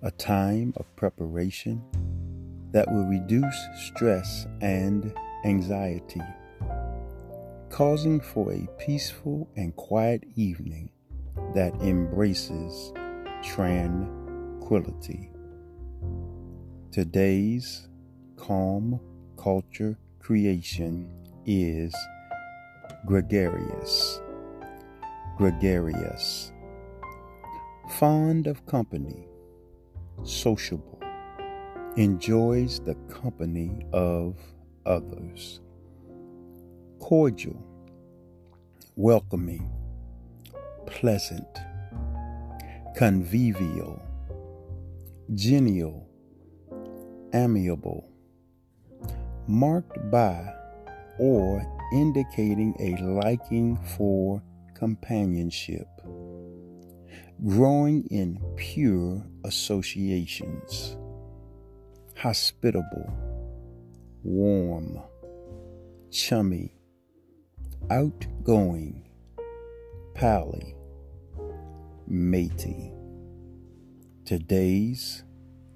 A time of preparation that will reduce stress and anxiety, causing for a peaceful and quiet evening that embraces tranquility. Today's calm culture creation is gregarious. Gregarious. Fond of company. Sociable. Enjoys the company of others. Cordial. Welcoming. Pleasant. Convivial. Genial. Amiable. Marked by or indicating a liking for companionship. Growing in pure associations. Hospitable. Warm. Chummy. Outgoing. Pally. Matey. Today's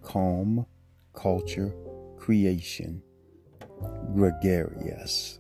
calm culture creation. Gregarious.